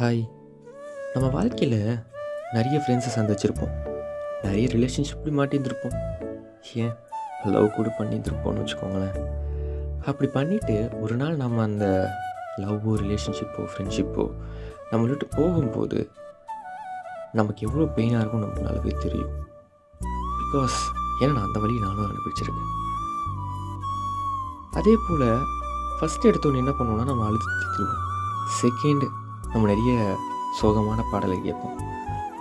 Hi, நம்ம வாழ்க்கையில் நிறைய ஃப்ரெண்ட்ஸை சந்திச்சிருப்போம், நிறைய ரிலேஷன்ஷிப் மாட்டியிருந்துருப்போம், ஏன் லவ் கூட பண்ணியிருந்துருப்போம்னு வச்சுக்கோங்களேன். அப்படி பண்ணிவிட்டு ஒரு நாள் நம்ம அந்த லவ்வோ ரிலேஷன்ஷிப்போ ஃப்ரெண்ட்ஷிப்போ நம்மள்கிட்ட போகும்போது நமக்கு எவ்வளோ பெயினாக இருக்கும் நமக்கு நல்லாவே தெரியும். பிகாஸ் ஏன்னா நான் அந்த வழியை நானும் அனுபவிச்சிருக்கேன். அதே போல் ஃபஸ்ட்டு எடுத்தோன்னு என்ன பண்ணுவோன்னா நம்ம அழுது தீர்த்துருவோம். செகண்டு நம்ம நிறைய சோகமான பாடலை கேட்போம்.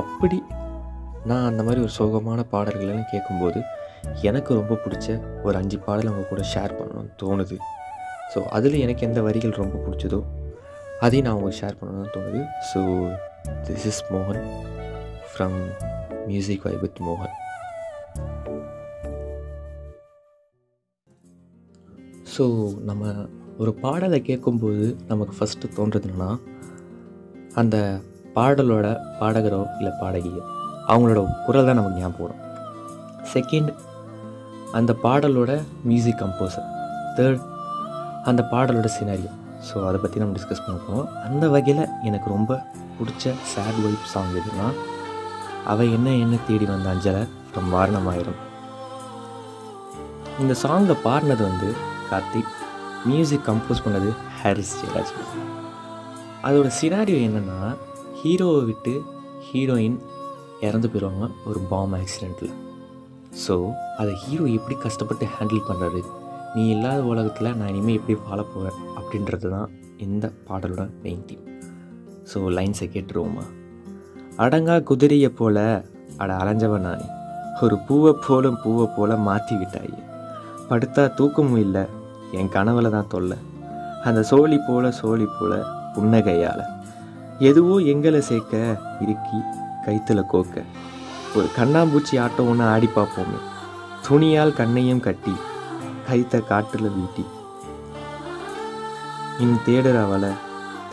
அப்படி நான் அந்த மாதிரி ஒரு சோகமான பாடல்கள்லாம் கேட்கும்போது எனக்கு ரொம்ப பிடிச்ச ஒரு 5 பாடலை அவங்க கூட ஷேர் பண்ணணும்னு தோணுது. ஸோ அதில் எனக்கு எந்த வரிகள் ரொம்ப பிடிச்சதோ அதையும் நான் அவங்களுக்கு ஷேர் பண்ணணும்னு தோணுது. ஸோ திஸ் இஸ் மோகன் ஃப்ரம் மியூசிக் வைப் வித் மோகன். ஸோ நம்ம ஒரு பாடலை கேட்கும்போது நமக்கு ஃபஸ்ட்டு தோன்றது என்னென்னா, அந்த பாடலோட பாடகரோ இல்லை பாடகியோ அவங்களோட குரல் தான் நமக்கு ஞாபகம் வரும். செகண்ட், அந்த பாடலோட மியூசிக் கம்போசர். தேர்ட், அந்த பாடலோட சினாரியோ. ஸோ அதை பற்றி நம்ம டிஸ்கஸ் பண்ணுவோம். அந்த வகையில் எனக்கு ரொம்ப பிடிச்ச சேட் வைப் சாங் எதுனா அவள் என்ன தேடி வந்த அஞ்சலை ஃப்ரம் வாரணமாயிரம். இந்த சாங்கில் பாடினது வந்து கார்த்திக், மியூசிக் கம்போஸ் பண்ணது ஹாரிஸ் ஜெயராஜ். அதோட சினாரியோ என்னென்னா, ஹீரோவை விட்டு ஹீரோயின் இறந்து போயிடுவாங்க ஒரு பாம் ஆக்சிடெண்ட்டில். ஸோ அதை ஹீரோ எப்படி கஷ்டப்பட்டு ஹேண்டில் பண்ணுறாரு, நீ இல்லாத உலகத்தில் நான் இனிமேல் எப்படி வாழ போகிறேன் அப்படின்றது தான் இந்த பாடலோட மெயின் தீம். ஸோ லைன்ஸை கேட்டுருவோமா? அடங்கா குதிரையை போல் அட அலைஞ்சவன் நானே, ஒரு பூவை போல மாற்றி விட்டாய், படுத்தா தூக்கமும் இல்லை, என் கனவில் தான் தொல்லை, அந்த சோழி போல புன்னகையால் எதுவோ எங்களை சேர்க்க இறுக்கி கைத்தில் கோக்க, ஒரு கண்ணாம்பூச்சி ஆட்டம் ஒன்று ஆடி பார்ப்போமே, துணியால் கண்ணையும் கட்டி கைத்த காட்டில் வீட்டி, இன் தேடுற அவளை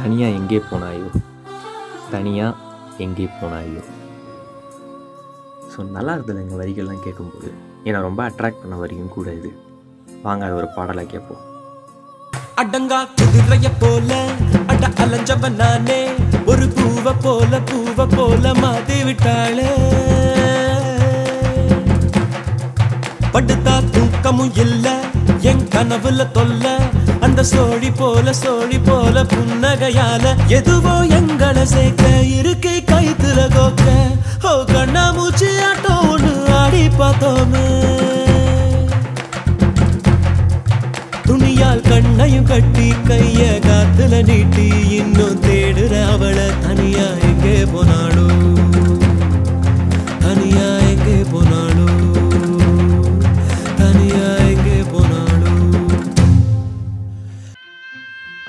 தனியாக எங்கே போனாயோ. ஸோ நல்லா இருந்தது எங்கள் வரிகள்லாம் கேட்கும்போது, என்னை ரொம்ப அட்ராக்ட் பண்ண வரைக்கும் கூட. இது வாங்க, அது ஒரு பாடலை கேட்போம். அடங்கா குதிரைய போல அட அலைஞ்சவன் நானே, ஒரு பூவை போல மாத்தி விட்டாளே, படுத்தா தூக்கமும் இல்ல, என் கனவுல தொல்ல, அந்த சோழி போல புன்னகையால எதுவோ எங்களை சேர்க்க இருக்கை கைத்துல கோக்க, ஓ கண்ணா மூச்சி ஆட்டோன்னு ஆடி பார்த்தோமே, துணியால் கண்ணையும் கட்டி கைய காத்துல நீட்டி, இன்னும் தேடுற அவளை தனியா எங்கே போனாளோ.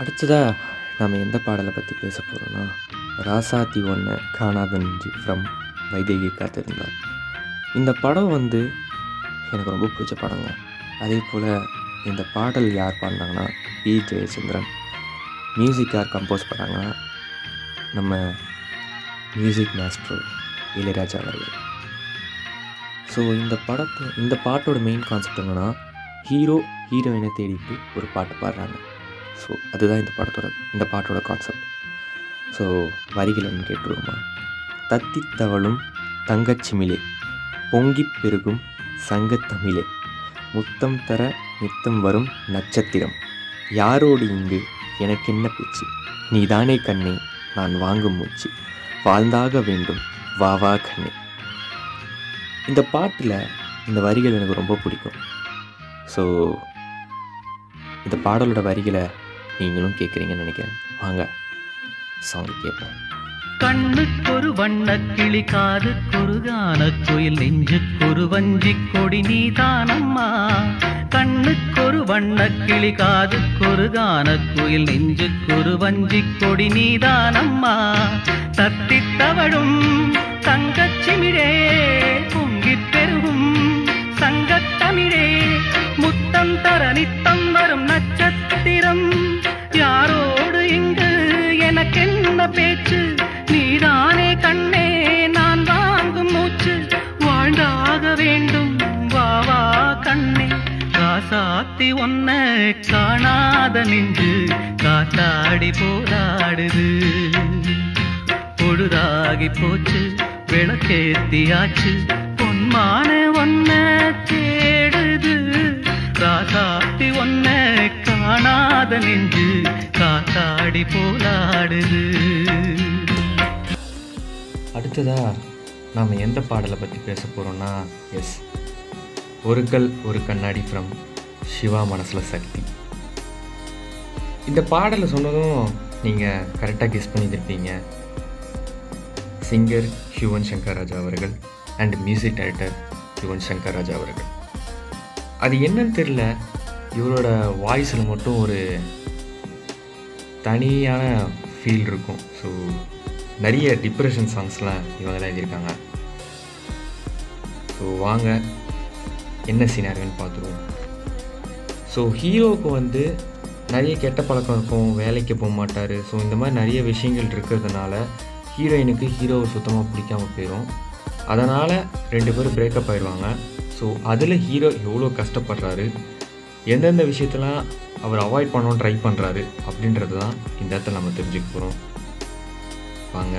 அடுத்ததா நாம் எந்த பாடலை பற்றி பேச போகிறோன்னா, ராசாத்தி ஒன்று காணாதஞ்சி ஃப்ரம் வைதேகிய காத்திருந்தார். இந்த படம் வந்து எனக்கு ரொம்ப பிடிச்ச படங்க. அதே போல் இந்த பாடல் யார் பாடினாங்கன்னா ஜெயச்சந்திரன். மியூசிக் யார் கம்போஸ் பண்ணாங்கன்னா நம்ம மியூசிக் மாஸ்டர் இளையராஜா அவர்கள். ஸோ இந்த பாட்டோட மெயின் கான்செப்ட் என்னென்னா, ஹீரோ ஹீரோயினை தேடிட்டு ஒரு பாட்டு பாடுறாங்க. ஸோ அதுதான் இந்த பாட்டோட கான்செப்ட். ஸோ வரிகள் என்ன கேட்டுருவோமா? தத்தித்தவளும் தங்கச்சிமிலே, பொங்கி பெருகும் சங்கத்தமிழே, முத்தம் தர நித்தம் வரும் நட்சத்திரம், யாரோடு இங்கு எனக்கு என்ன பேச்சு, நீதானே கண்ணே நான் வாங்கும் மூச்சு, வாழ்ந்தாக வேண்டும் வாவா கண்ணே. இந்த பாட்டில் இந்த வரிகள் எனக்கு ரொம்ப பிடிக்கும். ஸோ இந்த பாடலோட வரிகளை நீங்களும் கேட்குறீங்கன்னு நினைக்கிறேன். வாங்க சாங் கேட்போம். கண்ணுக்கொரு வண்ண கிளி, காதுக்கொரு கானக்குயில், நெஞ்சுக்கொரு வஞ்சி கொடி, நீதானம்மா. கண்ணுக்கொரு வண்ண கிளி, காதுக்கொரு கானக்குயில், நெஞ்சுக்கொரு வஞ்சி கொடி, நீதானம்மா. தத்தித்தவளும் தங்கச்சிமிழே, பொங்கிப் பெருகும் சங்கத்தமிழே, முத்தம் தர நித்தம் வரும் நட்சத்திரம், யாரோடு இங்கு எனக்கென்ன பேச்சு, நீதானே கண்ணே நான் வாங்கும் மூச்சு, வாழ்ந்தாக வேண்டும் வாவா கண்ணே. காசாத்தி ஒன்ன காணாத நெஞ்சு காத்தாடி போராடுது, ஆகி போச்சு, விளக்கேத்தியாச்சு, பொன்மான ஒன்ன தேடுது, காத்தாட்டி ஒன்ன காணாத நெஞ்சு காத்தாடி போலாடுது. அடுத்ததா நாம் எந்த பாடலை பற்றி பேச போகிறோன்னா, எஸ், ஒரு கல் ஒரு கண்ணாடி ஃப்ரம் சிவா மனசில் சக்தி. இந்த பாடலை சொன்னதும் நீங்கள் கரெக்டாக கெஸ் பண்ணியிருப்பீங்க. சிங்கர் யுவன் சங்கர் ராஜா அவர்கள் and music director Yuvan Shankar Raja அவர்கள். அது என்னன்னு தெரியல, இவரோட வாய்ஸில் மட்டும் ஒரு தனியான ஃபீல் இருக்கும். ஸோ நிறைய டிப்ரெஷன் சாங்ஸ்லாம் இவங்க தான் எழுதியிருக்காங்க. ஸோ வாங்க என்ன சீனாரியோன்னு பார்த்துருவோம். ஸோ ஹீரோவுக்கு வந்து நிறைய கெட்ட பழக்கம் இருக்கும், வேலைக்கு போக மாட்டார். ஸோ இந்த மாதிரி நிறைய விஷயங்கள் இருக்கிறதுனால ஹீரோயினுக்கு ஹீரோவை சுத்தமாக பிடிக்காமல் போயிடும். அதனால் ரெண்டு பேரும் பிரேக்கப் ஆயிடுவாங்க. ஸோ அதில் ஹீரோ எவ்வளோ கஷ்டப்படுறாரு, எந்தெந்த விஷயத்தெல்லாம் அவர் அவாய்ட் பண்ணணும்னு ட்ரை பண்ணுறாரு அப்படின்றது தான் இந்த இடத்துல நம்ம தெரிஞ்சுக்க போகிறோம். வாங்க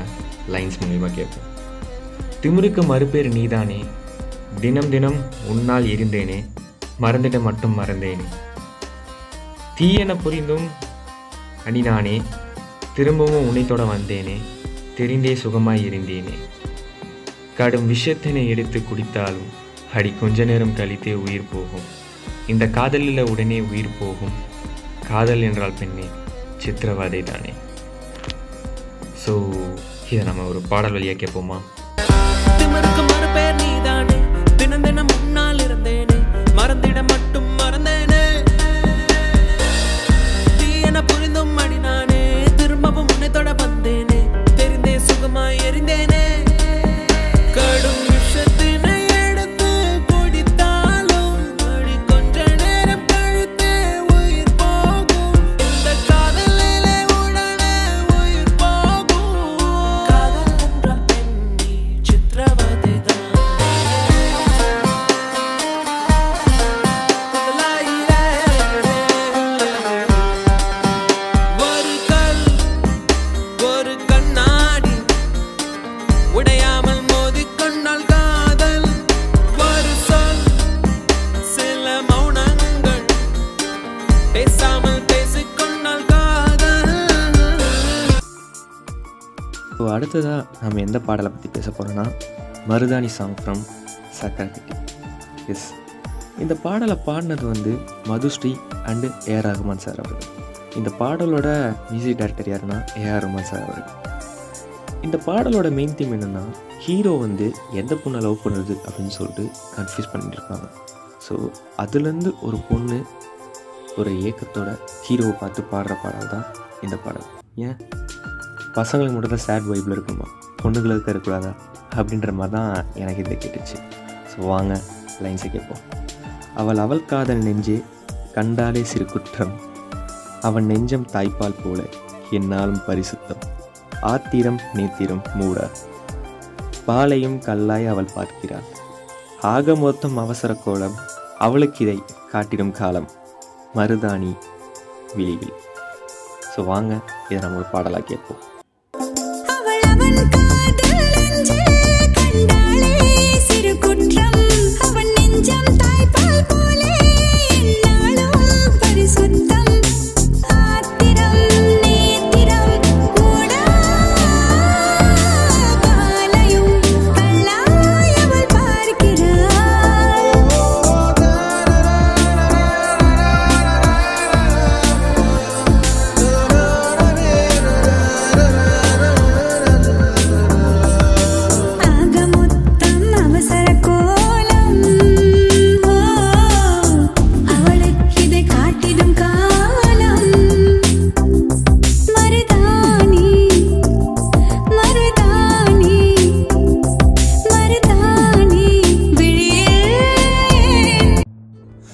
லைன்ஸ் மூலிமா கேட்போம். திமிருக்கு மறுபேர் நீதானே, தினம் தினம் உன்னால் இருந்தேனே, மறந்துட்ட மட்டும் மறந்தேனே, தீயென புரிந்தும் அணி நானே, திரும்பவும் உனைத்தோட வந்தேனே, தெரிந்தே சுகமாய் இருந்தேனே, கடும் விஷத்தினை எடுத்து குடித்தாலும் அடி கொஞ்ச நேரம் கழித்தே உயிர் போகும், இந்த காதலில் உடனே உயிர் போகும், காதல் என்றால் பெண்ணே சித்திரவதை தானே. ஸோ இதை நம்ம ஒரு பாடல் வழியாக கேட்போமா? அடுத்ததாக நம்ம எந்த பாடலை பற்றி பேச போகிறோன்னா, மருதாணி சாங் ஃப்ரம் சக்கரக்கட்டி. எஸ், இந்த பாடலை பாடினது வந்து Madhushree and A R Rahman sir அவர்கள். இந்த பாடலோட மியூசிக் டைரக்டர் யாருன்னா ஏஆர் ரஹ்மான் சார் அவர்கள். இந்த பாடலோட மெயின் தீம் என்னென்னா, ஹீரோ வந்து எந்த பொண்ணை லவ் பண்ணுறது அப்படின்னு சொல்லிட்டு கன்ஃபியூஸ் பண்ணிட்டுருக்காங்க. ஸோ அதுலேருந்து ஒரு பொண்ணு ஒரு ஏக்கத்தோட ஹீரோவை பார்த்து பாடுற பாடல் தான் இந்த பாடல். ஏன் பசங்களுக்கு மட்டும் தான் சேட் வைப்பில் இருக்குமா, பொண்ணுகளுக்கு இருக்கக்கூடாதா அப்படின்ற மாதிரி தான் எனக்கு இதை கேட்டுச்சு. ஸோ வாங்க லைன்ஸை கேட்போம். அவள் அவள் காதல் நெஞ்சே கண்டாலே சிறு குற்றம், அவன் நெஞ்சம் தாய்ப்பால் போல என்னாலும் பரிசுத்தம், ஆத்திரம் நேத்திரம் மூட பாலையும் கல்லாய் அவள் பார்க்கிறாள், ஆக மொத்தம் அவசர கோலம் அவளுக்கு இதை காட்டிடும் காலம், மருதாணி விழிவில். ஸோ வாங்க இதை நம்ம ஒரு பாடலாக கேட்போம்.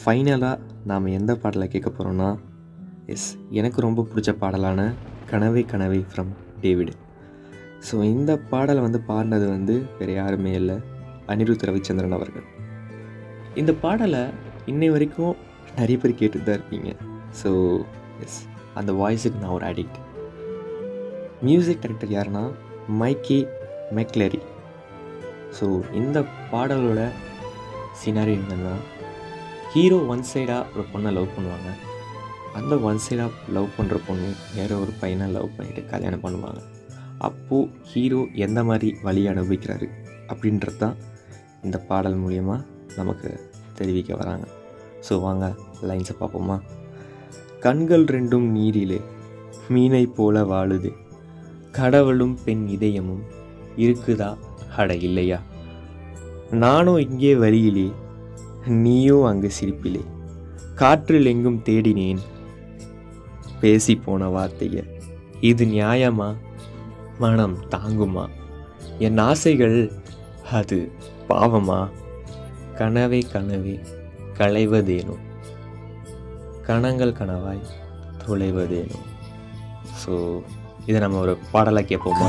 ஃபைனலாக நாம் எந்த பாடலை கேட்க போகிறோன்னா, எஸ், எனக்கு ரொம்ப பிடிச்ச பாடலான கனவை கனவை ஃப்ரம் டேவிட். ஸோ இந்த பாடலை வந்து பாடினது வந்து வேறு யாருமே இல்லை, அனிருத் ரவிச்சந்திரன் அவர்கள். இந்த பாடலை இன்னை வரைக்கும் நிறைய பேர் கேட்டுட்டு தான் இருப்பீங்க. ஸோ எஸ், அந்த வாய்ஸுக்கு நான் ஒரு அடிக்ட். மியூசிக் டைரக்டர் யாருன்னா மைக்கி மெக்லரி. ஸோ இந்த பாடலோட சினாரியோ என்னன்னா, ஹீரோ ஒன் சைடாக ஒரு பொண்ணை லவ் பண்ணுவாங்க, அந்த ஒன் சைடாக லவ் பண்ணுற பொண்ணு வேறு ஒரு பையனை லவ் பண்ணிவிட்டு கல்யாணம் பண்ணுவாங்க. அப்போது ஹீரோ எந்த மாதிரி வழி அனுபவிக்கிறாரு அப்படின்றது தான் இந்த பாடல் மூலமா நமக்கு தெரிவிக்க வராங்க. ஸோ வாங்க லைன்ஸை பார்ப்போமா. கண்கள் ரெண்டும் நீரிலே மீனை போல வாழுது, கடவுளும் பெண் இதயமும் இருக்குதா அட இல்லையா, நானும் இங்கே வழியிலே நீயோ அங்கு சிரிப்பிலே, காற்றில் எங்கும் தேடினேன் பேசி போன வார்த்தைய, இது நியாயமா மனம் தாங்குமா, என் ஆசைகள் அது பாவமா, கனவே கனவே களைவதேனோ கணங்கள் கனவாய் தொலைவதேனோ. ஸோ இதை நம்ம ஒரு பாடலாக கேட்போமா.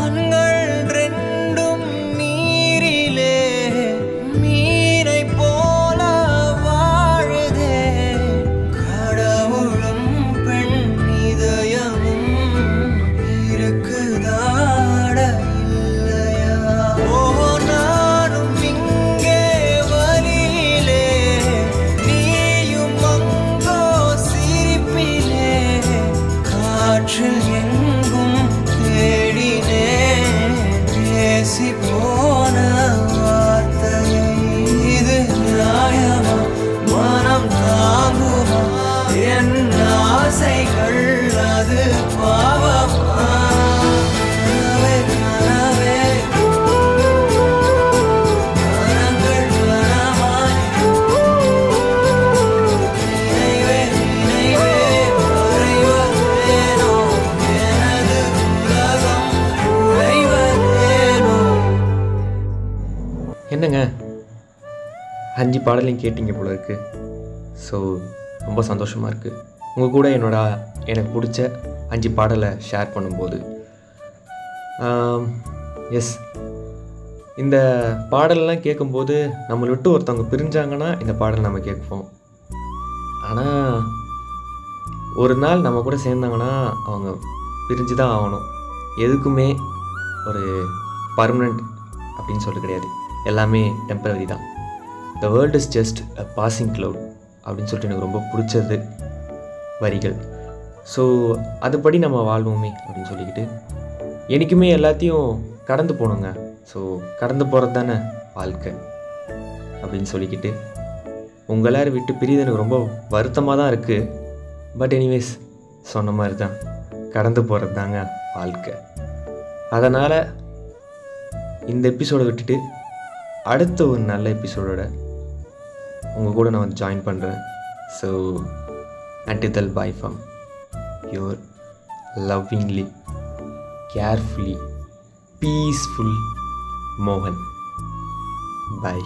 என்னங்க 5 பாடலையும் கேட்டிங்க போல இருக்குது. ஸோ ரொம்ப சந்தோஷமாக இருக்குது உங்கள் கூட எனக்கு பிடிச்ச 5 பாடலை ஷேர் பண்ணும்போது. எஸ், இந்த பாடலெலாம் கேட்கும்போது நம்மளை விட்டு ஒருத்தவங்க பிரிஞ்சாங்கன்னா இந்த பாடல் நம்ம கேட்போம். ஆனால் ஒரு நாள் நம்ம கூட சேர்ந்தாங்கன்னா அவங்க பிரிஞ்சு தான் ஆகணும். எதுக்குமே ஒரு பர்மனெண்ட் அப்படின்னு சொல்ல கிடையாது, எல்லாமே டெம்பரரி தான். The world is just a passing cloud அப்படின்னு சொல்லிட்டு எனக்கு ரொம்ப பிடிச்சது வரிகள். ஸோ அதுபடி நம்ம வாழ்வோமே அப்படின்னு சொல்லிக்கிட்டு என்றைக்குமே எல்லாத்தையும் கடந்து போகணுங்க. ஸோ கடந்து போகிறது தானே வாழ்க்கை அப்படின்னு சொல்லிக்கிட்டு உங்கள் எல்லோரும் விட்டு பிரியுது எனக்கு ரொம்ப வருத்தமாக தான் இருக்குது. பட் எனிவேஸ், சொன்ன மாதிரி தான் கடந்து போகிறது தாங்க வாழ்க்கை. அதனால் இந்த எபிசோடை விட்டுட்டு அடுத்த ஒரு நல்ல எபிசோடோட உங்கள் கூட நான் வந்து ஜாயின் பண்ணுறேன். So until bye from your lovingly carefully peaceful மோகன். பை.